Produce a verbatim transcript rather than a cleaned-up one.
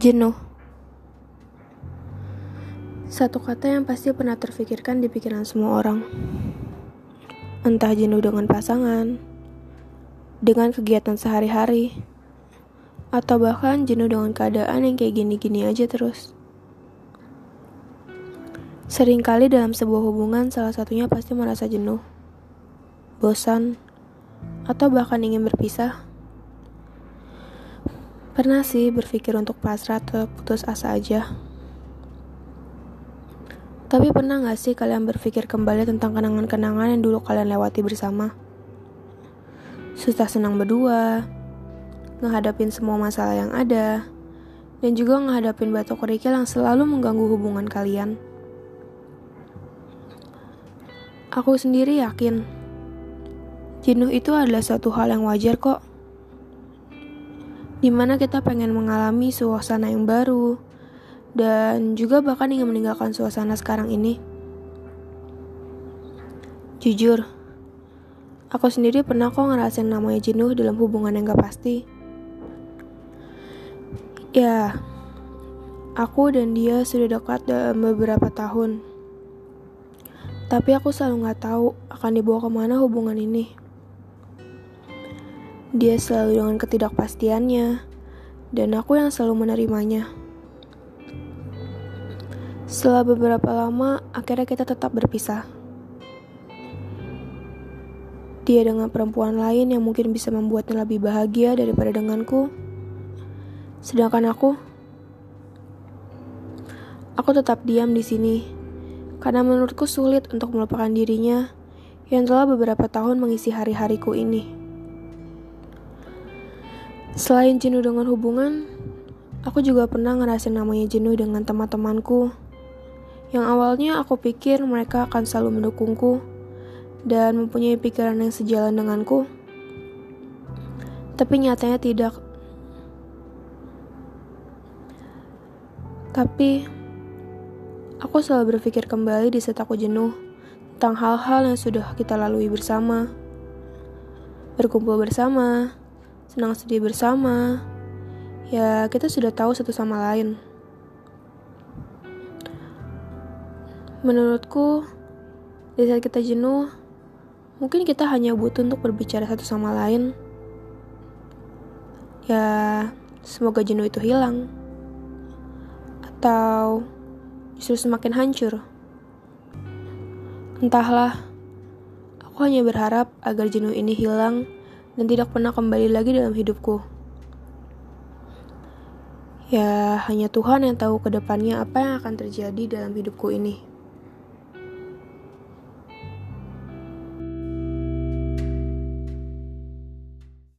Jenuh. Satu kata yang pasti pernah terfikirkan di pikiran semua orang. Entah jenuh dengan pasangan, dengan kegiatan sehari-hari, atau bahkan jenuh dengan keadaan yang kayak gini-gini aja terus. Seringkali dalam sebuah hubungan, salah satunya pasti merasa jenuh, bosan, atau bahkan ingin berpisah. Pernah sih berpikir untuk pasrah atau putus asa aja. Tapi pernah gak sih kalian berpikir kembali tentang kenangan-kenangan yang dulu kalian lewati bersama? Susah senang berdua, ngehadapin semua masalah yang ada, dan juga ngehadapin batuk kerikil yang selalu mengganggu hubungan kalian. Aku sendiri yakin, jenuh itu adalah suatu hal yang wajar kok. Dimana kita pengen mengalami suasana yang baru, dan juga bahkan ingin meninggalkan suasana sekarang ini. Jujur, aku sendiri pernah kok ngerasain namanya jenuh dalam hubungan yang gak pasti. Ya, aku dan dia sudah dekat dalam beberapa tahun. Tapi aku selalu gak tahu akan dibawa kemana hubungan ini. Dia selalu dengan ketidakpastiannya, dan aku yang selalu menerimanya. Setelah beberapa lama, akhirnya kita tetap berpisah. Dia dengan perempuan lain yang mungkin bisa membuatnya lebih bahagia daripada denganku. Sedangkan aku, aku tetap diam di sini, karena menurutku sulit untuk melupakan dirinya yang telah beberapa tahun mengisi hari-hariku ini. Selain jenuh dengan hubungan, aku juga pernah ngerasain namanya jenuh dengan teman-temanku. Yang awalnya aku pikir mereka akan selalu mendukungku dan mempunyai pikiran yang sejalan denganku. Tapi nyatanya tidak. Tapi, aku selalu berpikir kembali di saat aku jenuh tentang hal-hal yang sudah kita lalui bersama. Berkumpul bersama, senang sedih bersama, ya kita sudah tahu satu sama lain. Menurutku, di saat kita jenuh, mungkin kita hanya butuh untuk berbicara satu sama lain. Ya, semoga jenuh itu hilang. Atau justru semakin hancur. Entahlah, aku hanya berharap agar jenuh ini hilang dan tidak pernah kembali lagi dalam hidupku. Ya, hanya Tuhan yang tahu ke depannya apa yang akan terjadi dalam hidupku ini.